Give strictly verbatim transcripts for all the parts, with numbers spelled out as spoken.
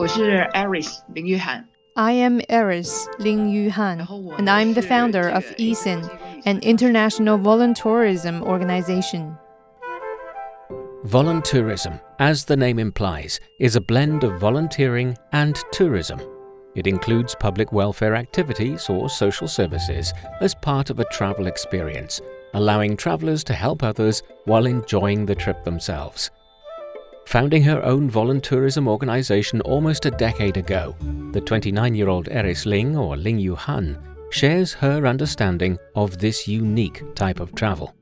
我是 Eris Ling Yuhan. I am Eris Ling Yuhan, and I'm the founder of E S I N, an international voluntourism organization. Voluntourism, as the name implies, is a blend of volunteering and tourism. It includes public welfare activities or social services as part of a travel experience, allowing travelers to help others while enjoying the trip themselves. Founding her own voluntourism organization almost a decade ago, the twenty-nine-year-old Eris Ling, or Ling Yuhan, shares her understanding of this unique type of travel.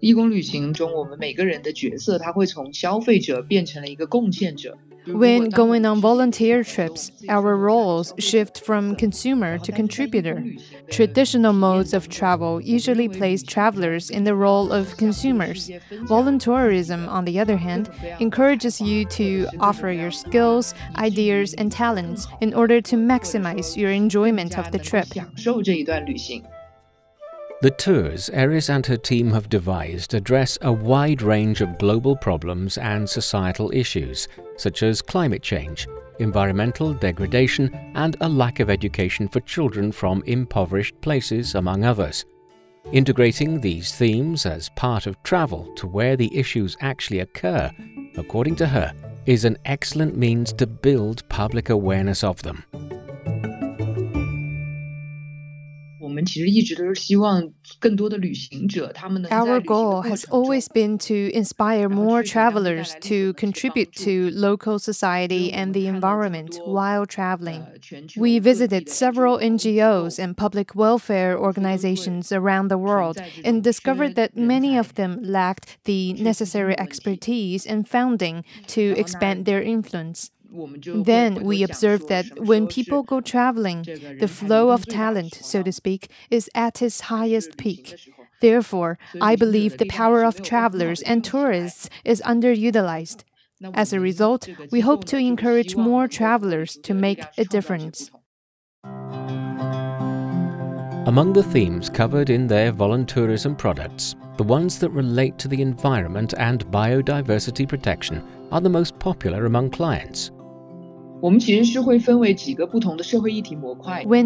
义工旅行中，我们每个人的角色，它会从消费者变成了一个贡献者。 When going on volunteer trips, our roles shift from consumer to contributor. Traditional modes of travel usually place travelers in the role of consumers. Voluntourism, on the other hand, encourages you to offer your skills, ideas, and talents in order to maximize your enjoyment of the trip. The tours Eris and her team have devised address a wide range of global problems and societal issues, such as climate change, environmental degradation, and a lack of education for children from impoverished places, among others. Integrating these themes as part of travel to where the issues actually occur, according to her, is an excellent means to build public awareness of them. 我们其实一直都是希望更多的旅行者，他们能在旅行的过程中。 Our goal has always been to inspire more travelers to contribute to local society and the environment while traveling. We visited several N G Os and public welfare organizations around the world and discovered that many of them lacked the necessary expertise and funding to expand their influence. Then we observed that when people go traveling, the flow of talent, so to speak, is at its highest peak. Therefore, I believe the power of travelers and tourists is underutilized. As a result, we hope to encourage more travelers to make a difference. Among the themes covered in their voluntourism products, the ones that relate to the environment and biodiversity protection are the most popular among clients. When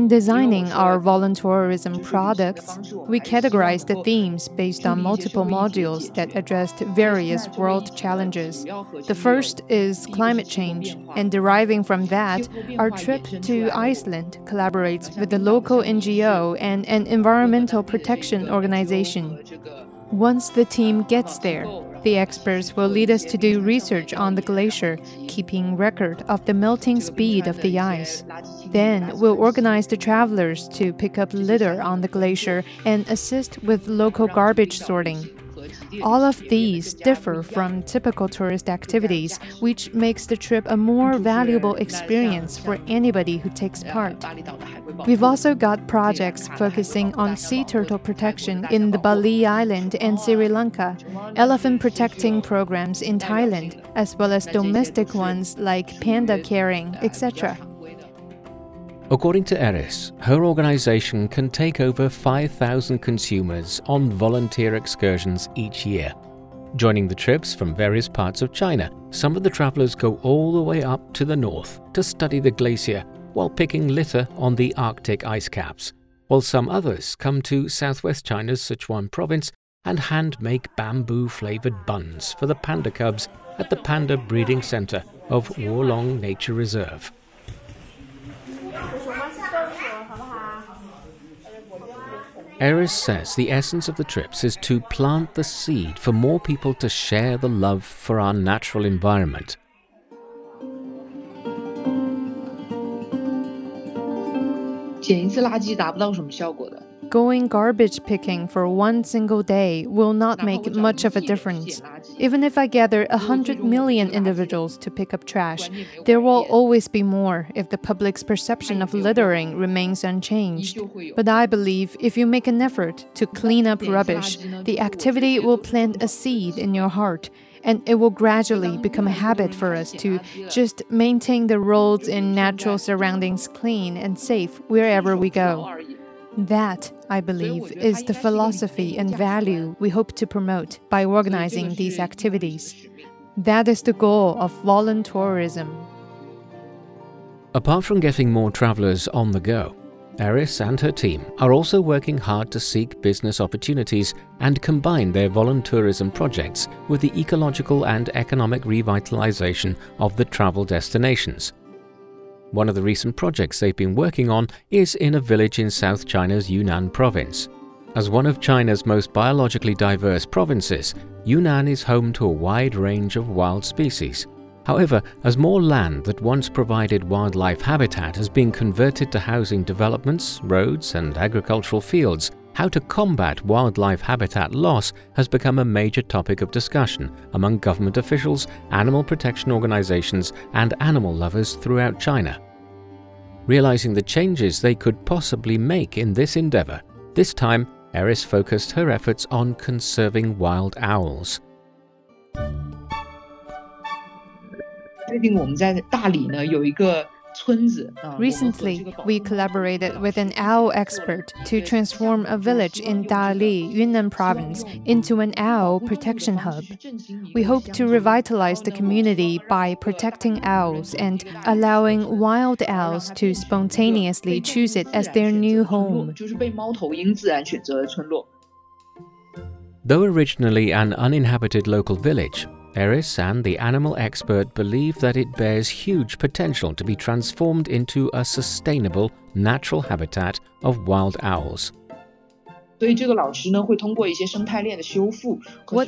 designing our voluntourism products, we categorize the themes based on multiple modules that addressed various world challenges. The first is climate change, and deriving from that, our trip to Iceland collaborates with a local N G O and an environmental protection organization. Once the team gets there, the experts will lead us to do research on the glacier, keeping record of the melting speed of the ice. Then we'll organize the travelers to pick up litter on the glacier and assist with local garbage sorting. All of these differ from typical tourist activities, which makes the trip a more valuable experience for anybody who takes part. We've also got projects focusing on sea turtle protection in the Bali Island and Sri Lanka, elephant protecting programs in Thailand, as well as domestic ones like panda caring, et cetera. According to Eris, her organization can take over five thousand consumers on volunteer excursions each year. Joining the trips from various parts of China, some of the travelers go all the way up to the north to study the glacier while picking litter on the Arctic ice caps, while some others come to southwest China's Sichuan province and hand-make bamboo-flavored buns for the panda cubs at the panda breeding center of Wolong Nature Reserve. Eris says the essence of the trips is to plant the seed for more people to share the love for our natural environment. Going garbage picking for one single day will not make much of a difference. Even if I gather one hundred million individuals to pick up trash, there will always be more if the public's perception of littering remains unchanged. But I believe if you make an effort to clean up rubbish, the activity will plant a seed in your heart, and it will gradually become a habit for us to just maintain the roads and natural surroundings clean and safe wherever we go. That, I believe, is the philosophy and value we hope to promote by organizing these activities. That is the goal of voluntourism. Apart from getting more travelers on the go, Eris and her team are also working hard to seek business opportunities and combine their voluntourism projects with the ecological and economic revitalization of the travel destinations. One of the recent projects they've been working on is in a village in South China's Yunnan province. As one of China's most biologically diverse provinces, Yunnan is home to a wide range of wild species. However, as more land that once provided wildlife habitat has been converted to housing developments, roads, and agricultural fields, how to combat wildlife habitat loss has become a major topic of discussion among government officials, animal protection organizations, and animal lovers throughout China. Realizing the changes they could possibly make in this endeavor, this time Eris focused her efforts on conserving wild owls. 最近我们在大理呢有一个 Recently, we collaborated with an owl expert to transform a village in Dali, Yunnan province, into an owl protection hub. We hope to revitalize the community by protecting owls and allowing wild owls to spontaneously choose it as their new home. Though originally an uninhabited local village, Eris and the animal expert believe that it bears huge potential to be transformed into a sustainable, natural habitat of wild owls. What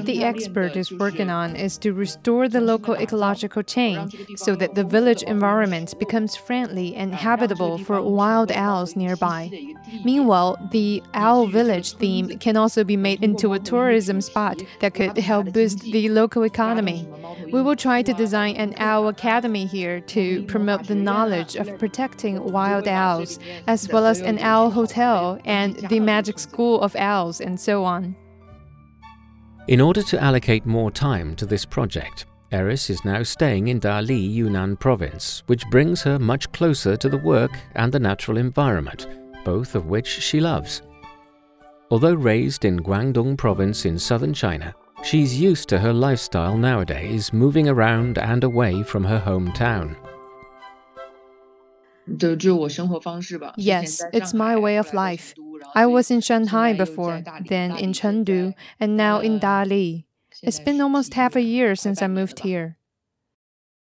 the expert is working on is to restore the local ecological chain so that the village environment becomes friendly and habitable for wild owls nearby. Meanwhile, the owl village theme can also be made into a tourism spot that could help boost the local economy. We will try to design an owl academy here to promote the knowledge of protecting wild owls, as well as an owl hotel and the magic school of owls and so on. In order to allocate more time to this project, Eris is now staying in Dali, Yunnan province, which brings her much closer to the work and the natural environment, both of which she loves. Although raised in Guangdong province in southern China, she's used to her lifestyle nowadays, moving around and away from her hometown. Yes, it's my way of life. I was in Shanghai before, then in Chengdu, and now in Dali. It's been almost half a year since I moved here.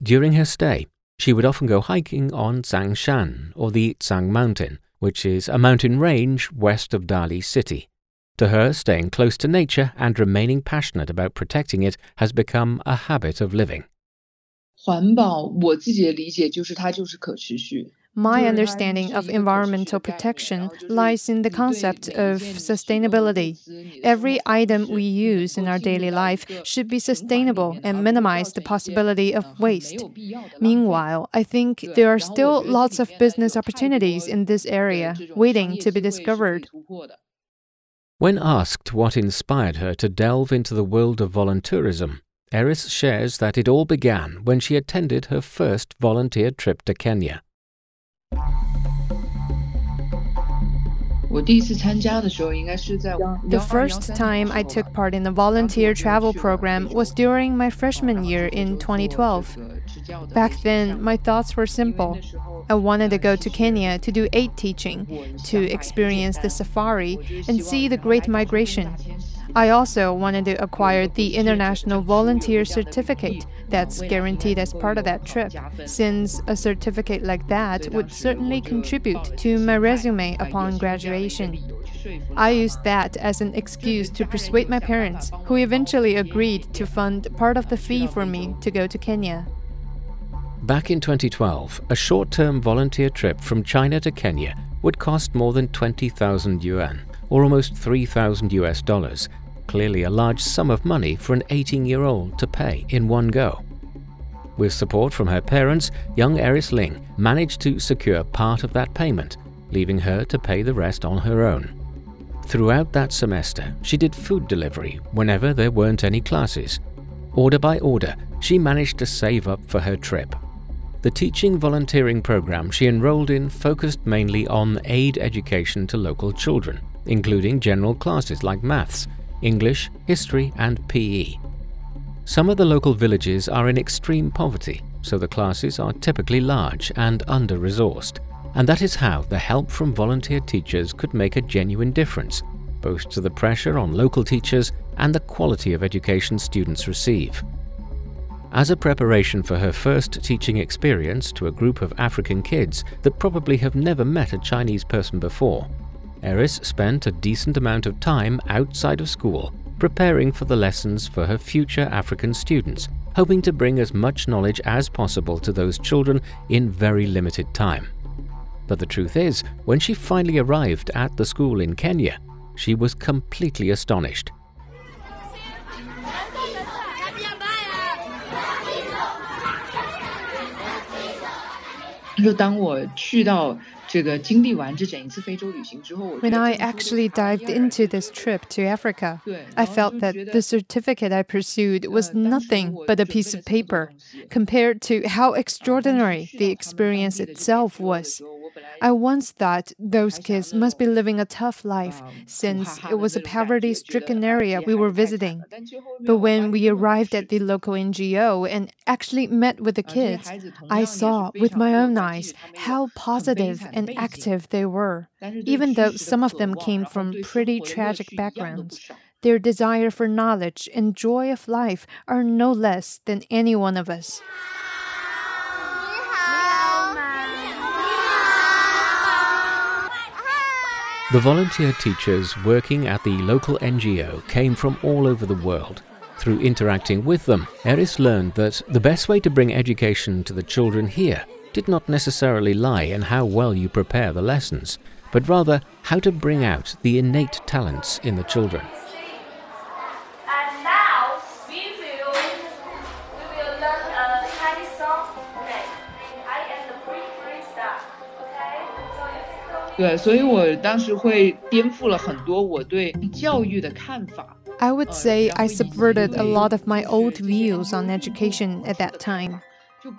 During her stay, she would often go hiking on Zhangshan, or the Zhang Mountain, which is a mountain range west of Dali city. To her, staying close to nature and remaining passionate about protecting it has become a habit of living. 环保,我自己的理解就是它就是可持续。 My understanding of environmental protection lies in the concept of sustainability. Every item we use in our daily life should be sustainable and minimize the possibility of waste. Meanwhile, I think there are still lots of business opportunities in this area waiting to be discovered. When asked what inspired her to delve into the world of voluntourism, Eris shares that it all began when she attended her first volunteer trip to Kenya. The first time I took part in a volunteer travel program was during my freshman year in twenty twelve. Back then, my thoughts were simple. I wanted to go to Kenya to do aid teaching, to experience the safari, and see the Great Migration. I also wanted to acquire the International Volunteer Certificate that's guaranteed as part of that trip, since a certificate like that would certainly contribute to my resume upon graduation. I used that as an excuse to persuade my parents, who eventually agreed to fund part of the fee for me to go to Kenya. Back in twenty twelve, a short-term volunteer trip from China to Kenya would cost more than twenty thousand yuan, or almost three thousand U S dollars, clearly a large sum of money for an eighteen-year-old to pay in one go. With support from her parents, young Eris Ling managed to secure part of that payment, leaving her to pay the rest on her own. Throughout that semester, she did food delivery whenever there weren't any classes. Order by order, she managed to save up for her trip. The teaching volunteering program she enrolled in focused mainly on aid education to local children, including general classes like maths, English, history, and P E. Some of the local villages are in extreme poverty, so the classes are typically large and under-resourced, and that is how the help from volunteer teachers could make a genuine difference, both to the pressure on local teachers and the quality of education students receive. As a preparation for her first teaching experience to a group of African kids that probably have never met a Chinese person before, Eris spent a decent amount of time outside of school preparing for the lessons for her future African students, hoping to bring as much knowledge as possible to those children in very limited time. But the truth is, when she finally arrived at the school in Kenya, she was completely astonished. When I actually dived into this trip to Africa, I felt that the certificate I pursued was nothing but a piece of paper, compared to how extraordinary the experience itself was. I once thought those kids must be living a tough life, since it was a poverty-stricken area we were visiting. But when we arrived at the local N G O and actually met with the kids, I saw with my own eyes how positive and active they were. Even though some of them came from pretty tragic backgrounds, their desire for knowledge and joy of life are no less than any one of us. The volunteer teachers working at the local N G O came from all over the world. Through interacting with them, Eris learned that the best way to bring education to the children here did not necessarily lie in how well you prepare the lessons, but rather how to bring out the innate talents in the children. And now we will, we will learn a tiny song. I am the Footprints star. I would say I subverted a lot of my old views on education at that time.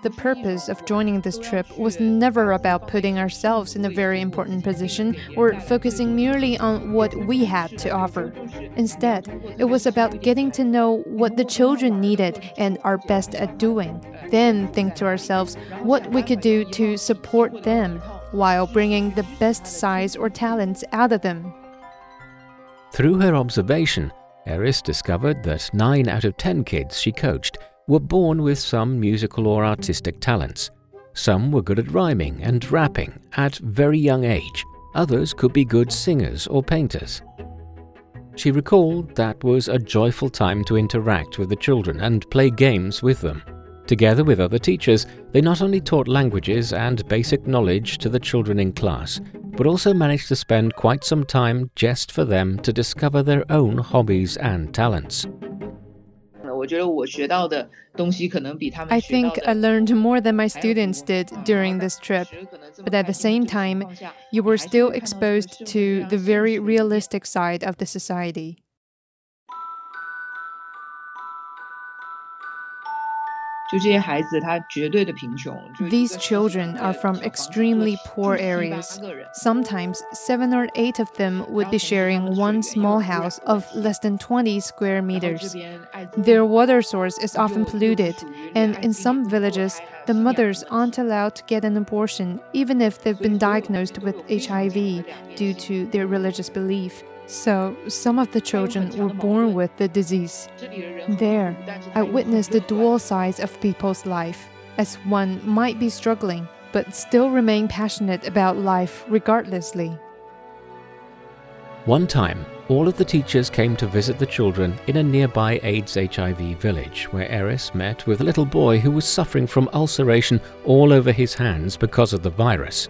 The purpose of joining this trip was never about putting ourselves in a very important position or focusing merely on what we had to offer. Instead, it was about getting to know what the children needed and are best at doing, then think to ourselves what we could do to support them, while bringing the best sides or talents out of them. Through her observation, Eris discovered that nine out of ten kids she coached were born with some musical or artistic talents. Some were good at rhyming and rapping at very young age. Others could be good singers or painters. She recalled that was a joyful time to interact with the children and play games with them. Together with other teachers, they not only taught languages and basic knowledge to the children in class, but also managed to spend quite some time just for them to discover their own hobbies and talents. I think I learned more than my students did during this trip, but at the same time, you were still exposed to the very realistic side of the society. These children are from extremely poor areas. Sometimes seven or eight of them would be sharing one small house of less than twenty square meters. Their water source is often polluted, and in some villages, the mothers aren't allowed to get an abortion, even if they've been diagnosed with H I V due to their religious belief. So, some of the children were born with the disease. There, I witnessed the dual sides of people's life, as one might be struggling, but still remain passionate about life regardlessly. One time, all of the teachers came to visit the children in a nearby AIDS H I V village, where Eris met with a little boy who was suffering from ulceration all over his hands because of the virus.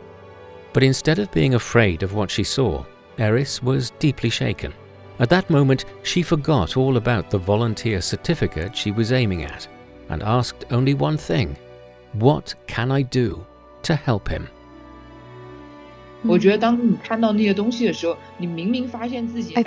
But instead of being afraid of what she saw, Eris was deeply shaken. At that moment, she forgot all about the volunteer certificate she was aiming at and asked only one thing: what can I do to help him? I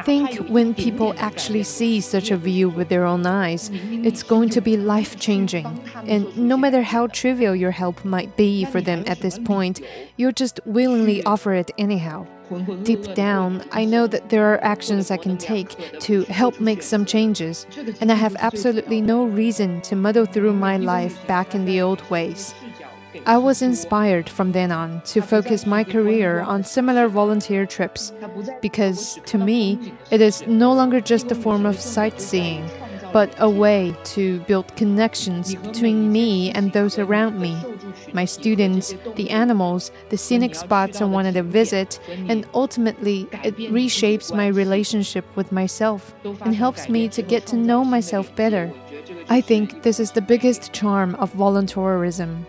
think when people actually see such a view with their own eyes, it's going to be life-changing. And no matter how trivial your help might be for them at this point, you'll just willingly offer it anyhow. Deep down, I know that there are actions I can take to help make some changes, and I have absolutely no reason to muddle through my life back in the old ways. I was inspired from then on to focus my career on similar volunteer trips, because to me, it is no longer just a form of sightseeing, but a way to build connections between me and those around me, my students, the animals, the scenic spots I wanted to visit, and ultimately it reshapes my relationship with myself and helps me to get to know myself better. I think this is the biggest charm of voluntourism.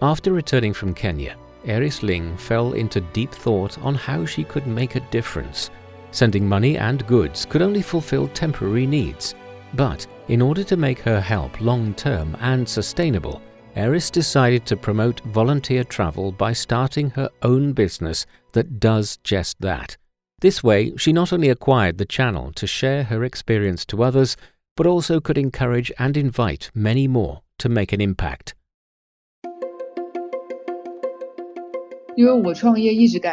After returning from Kenya, Eris Ling fell into deep thought on how she could make a difference. Sending money and goods could only fulfill temporary needs. But in order to make her help long-term and sustainable, Eris decided to promote volunteer travel by starting her own business that does just that. This way, she not only acquired the channel to share her experience to others, but also could encourage and invite many more to make an impact. I've always felt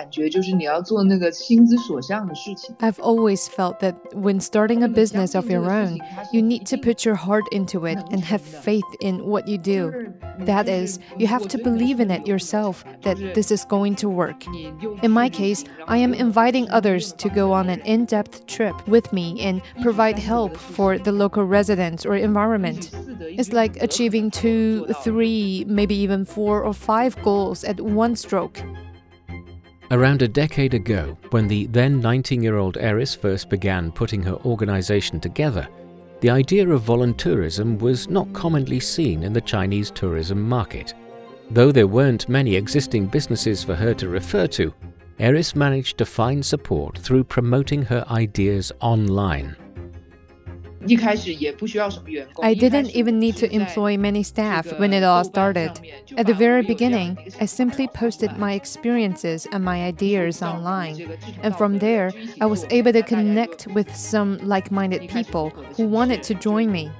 that when starting a business of your own, you need to put your heart into it and have faith in what you do. That is, you have to believe in it yourself that this is going to work. In my case, I am inviting others to go on an in-depth trip with me and provide help for the local residents or environment. It's like achieving two, three, maybe even four or five goals at one stroke. Around a decade ago, when the then nineteen-year-old Eris first began putting her organization together, the idea of voluntourism was not commonly seen in the Chinese tourism market. Though there weren't many existing businesses for her to refer to, Eris managed to find support through promoting her ideas online. I didn't even need to employ many staff when it all started. At the very beginning, I simply posted my experiences and my ideas online. And from there, I was able to connect with some like-minded people who wanted to join me.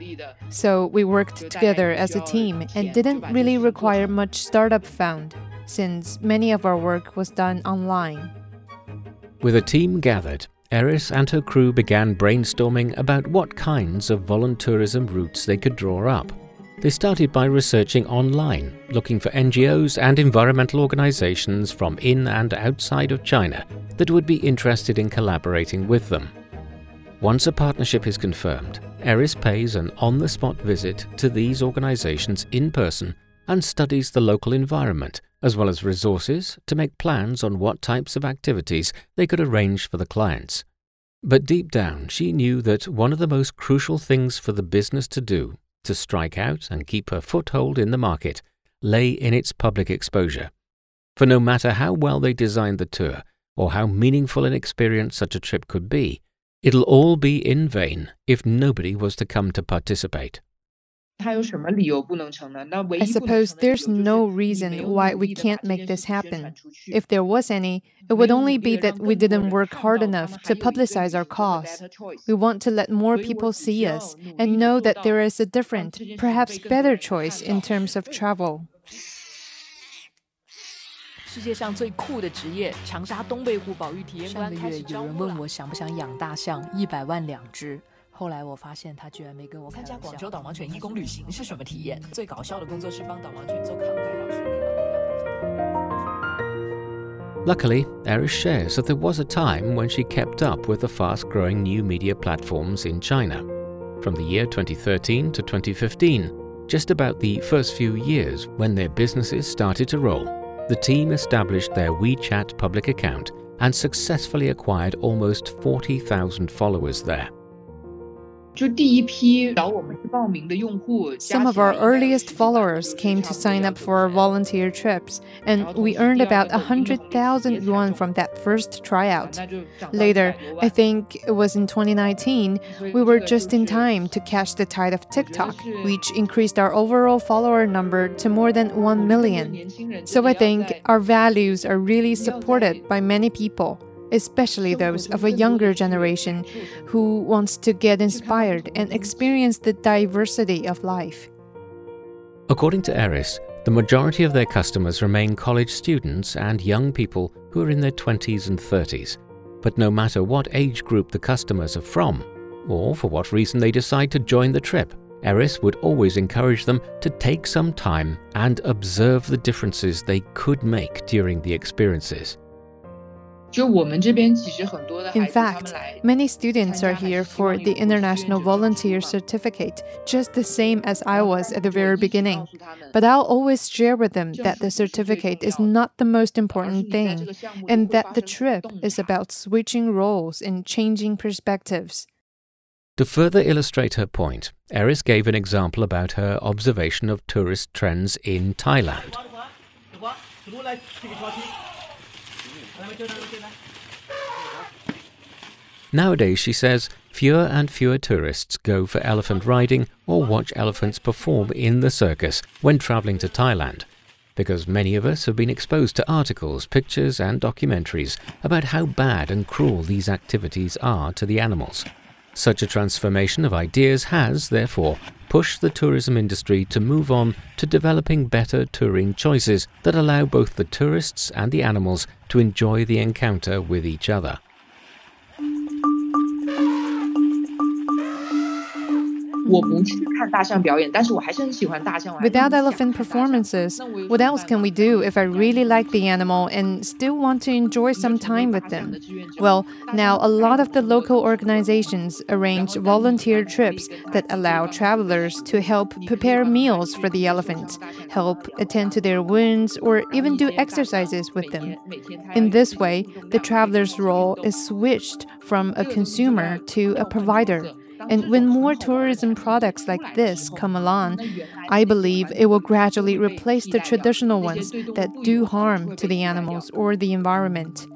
So we worked together as a team and didn't really require much startup fund, since many of our work was done online. With a team gathered, Eris and her crew began brainstorming about what kinds of voluntourism routes they could draw up. They started by researching online, looking for N G Os and environmental organizations from in and outside of China that would be interested in collaborating with them. Once a partnership is confirmed, Eris pays an on-the-spot visit to these organizations in person and studies the local environment, as well as resources to make plans on what types of activities they could arrange for the clients. But deep down, she knew that one of the most crucial things for the business to do, to strike out and keep her foothold in the market, lay in its public exposure. For no matter how well they designed the tour, or how meaningful an experience such a trip could be, it'll all be in vain if nobody was to come to participate. I suppose there's no reason why we can't make this happen. If there was any, it would only be that we didn't work hard enough to publicize our cause. We want to let more people see us and know that there is a different, perhaps better choice in terms of travel. Luckily, Eris shares that there was a time when she kept up with the fast-growing new media platforms in China. From the year twenty thirteen to twenty fifteen, just about the first few years when their businesses started to roll, the team established their WeChat public account and successfully acquired almost forty thousand followers there. Some of our earliest followers came to sign up for our volunteer trips, and we earned about one hundred thousand yuan from that first tryout. Later, I think it was in twenty nineteen, we were just in time to catch the tide of TikTok, which increased our overall follower number to more than one million. So I think our values are really supported by many people, especially those of a younger generation who wants to get inspired and experience the diversity of life. According to Eris, the majority of their customers remain college students and young people who are in their twenties and thirties, but no matter what age group the customers are from, or for what reason they decide to join the trip, Eris would always encourage them to take some time and observe the differences they could make during the experiences. In fact, many students are here for the International Volunteer Certificate, just the same as I was at the very beginning. But I'll always share with them that the certificate is not the most important thing, and that the trip is about switching roles and changing perspectives. To further illustrate her point, Eris gave an example about her observation of tourist trends in Thailand. Nowadays, she says, fewer and fewer tourists go for elephant riding or watch elephants perform in the circus when traveling to Thailand, because many of us have been exposed to articles, pictures and documentaries about how bad and cruel these activities are to the animals. Such a transformation of ideas has, therefore, pushed the tourism industry to move on to developing better touring choices that allow both the tourists and the animals to enjoy the encounter with each other. Without elephant performances, what else can we do if I really like the animal and still want to enjoy some time with them? Well, now a lot of the local organizations arrange volunteer trips that allow travelers to help prepare meals for the elephants, help attend to their wounds, or even do exercises with them. In this way, the traveler's role is switched from a consumer to a provider. And when more tourism products like this come along, I believe it will gradually replace the traditional ones that do harm to the animals or the environment.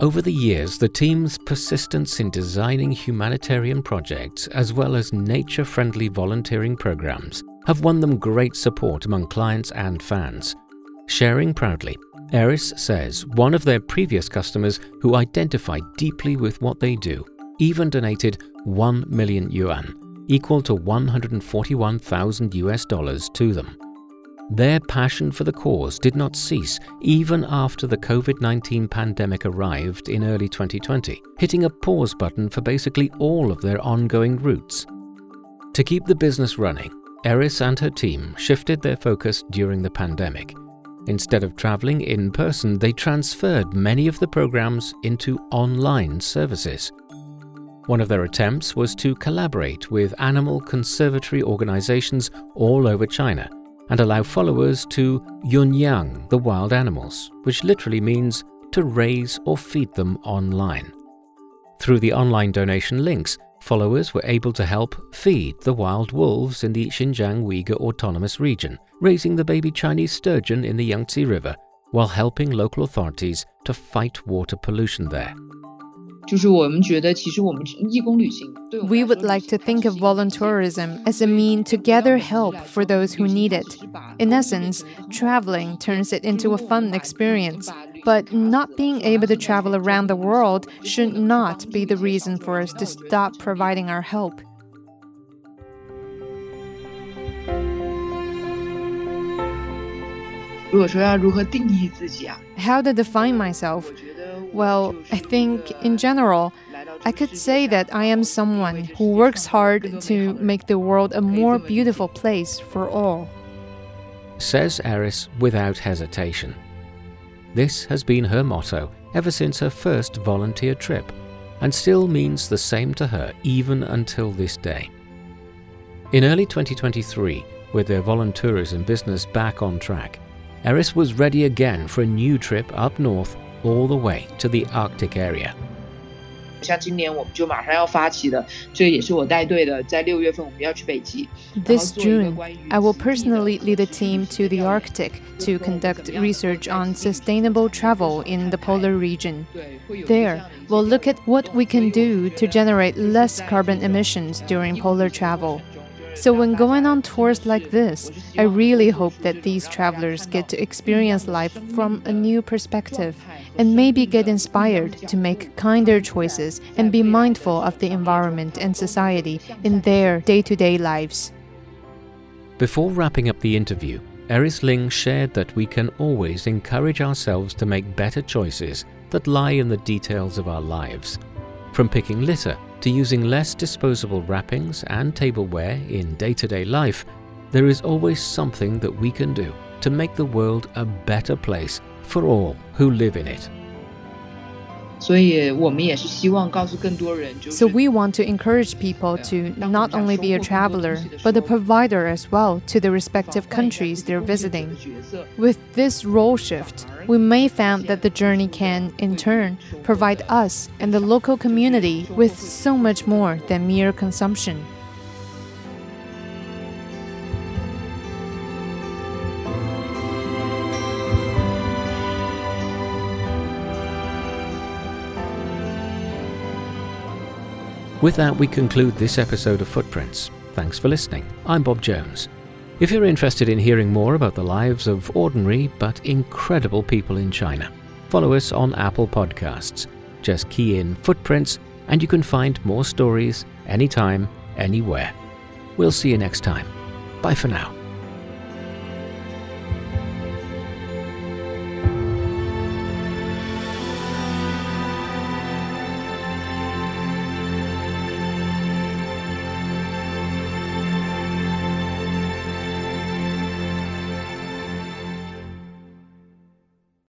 Over the years, the team's persistence in designing humanitarian projects as well as nature-friendly volunteering programs have won them great support among clients and fans. Sharing proudly, Eris says one of their previous customers who identified deeply with what they do even donated one million yuan, equal to one hundred forty-one thousand US dollars to them. Their passion for the cause did not cease even after the covid nineteen pandemic arrived in early twenty twenty, hitting a pause button for basically all of their ongoing routes. To keep the business running, Eris and her team shifted their focus during the pandemic. Instead of traveling in person, they transferred many of the programs into online services. One of their attempts was to collaborate with animal conservatory organizations all over China and allow followers to yunyang the wild animals, which literally means to raise or feed them online. Through the online donation links, followers were able to help feed the wild wolves in the Xinjiang Uyghur Autonomous Region, raising the baby Chinese sturgeon in the Yangtze River, while helping local authorities to fight water pollution there. We would like to think of voluntourism as a means to gather help for those who need it. In essence, traveling turns it into a fun experience. But not being able to travel around the world should not be the reason for us to stop providing our help. How to define myself? Well, I think, in general, I could say that I am someone who works hard to make the world a more beautiful place for all, says Eris without hesitation. This has been her motto ever since her first volunteer trip, and still means the same to her even until this day. In early twenty twenty-three, with their voluntourism business back on track, Eris was ready again for a new trip up north all the way to the Arctic area. This June, I will personally lead a team to the Arctic to conduct research on sustainable travel in the polar region. There, we'll look at what we can do to generate less carbon emissions during polar travel. So when going on tours like this, I really hope that these travelers get to experience life from a new perspective and maybe get inspired to make kinder choices and be mindful of the environment and society in their day-to-day lives. Before wrapping up the interview, Eris Ling shared that we can always encourage ourselves to make better choices that lie in the details of our lives, from picking litter to using less disposable wrappings and tableware in day-to-day life. There is always something that we can do to make the world a better place for all who live in it. So we want to encourage people to not only be a traveler, but a provider as well to the respective countries they're visiting. With this role shift, we may find that the journey can, in turn, provide us and the local community with so much more than mere consumption. With that, we conclude this episode of Footprints. Thanks for listening. I'm Bob Jones. If you're interested in hearing more about the lives of ordinary but incredible people in China, follow us on Apple Podcasts. Just key in Footprints and you can find more stories anytime, anywhere. We'll see you next time. Bye for now.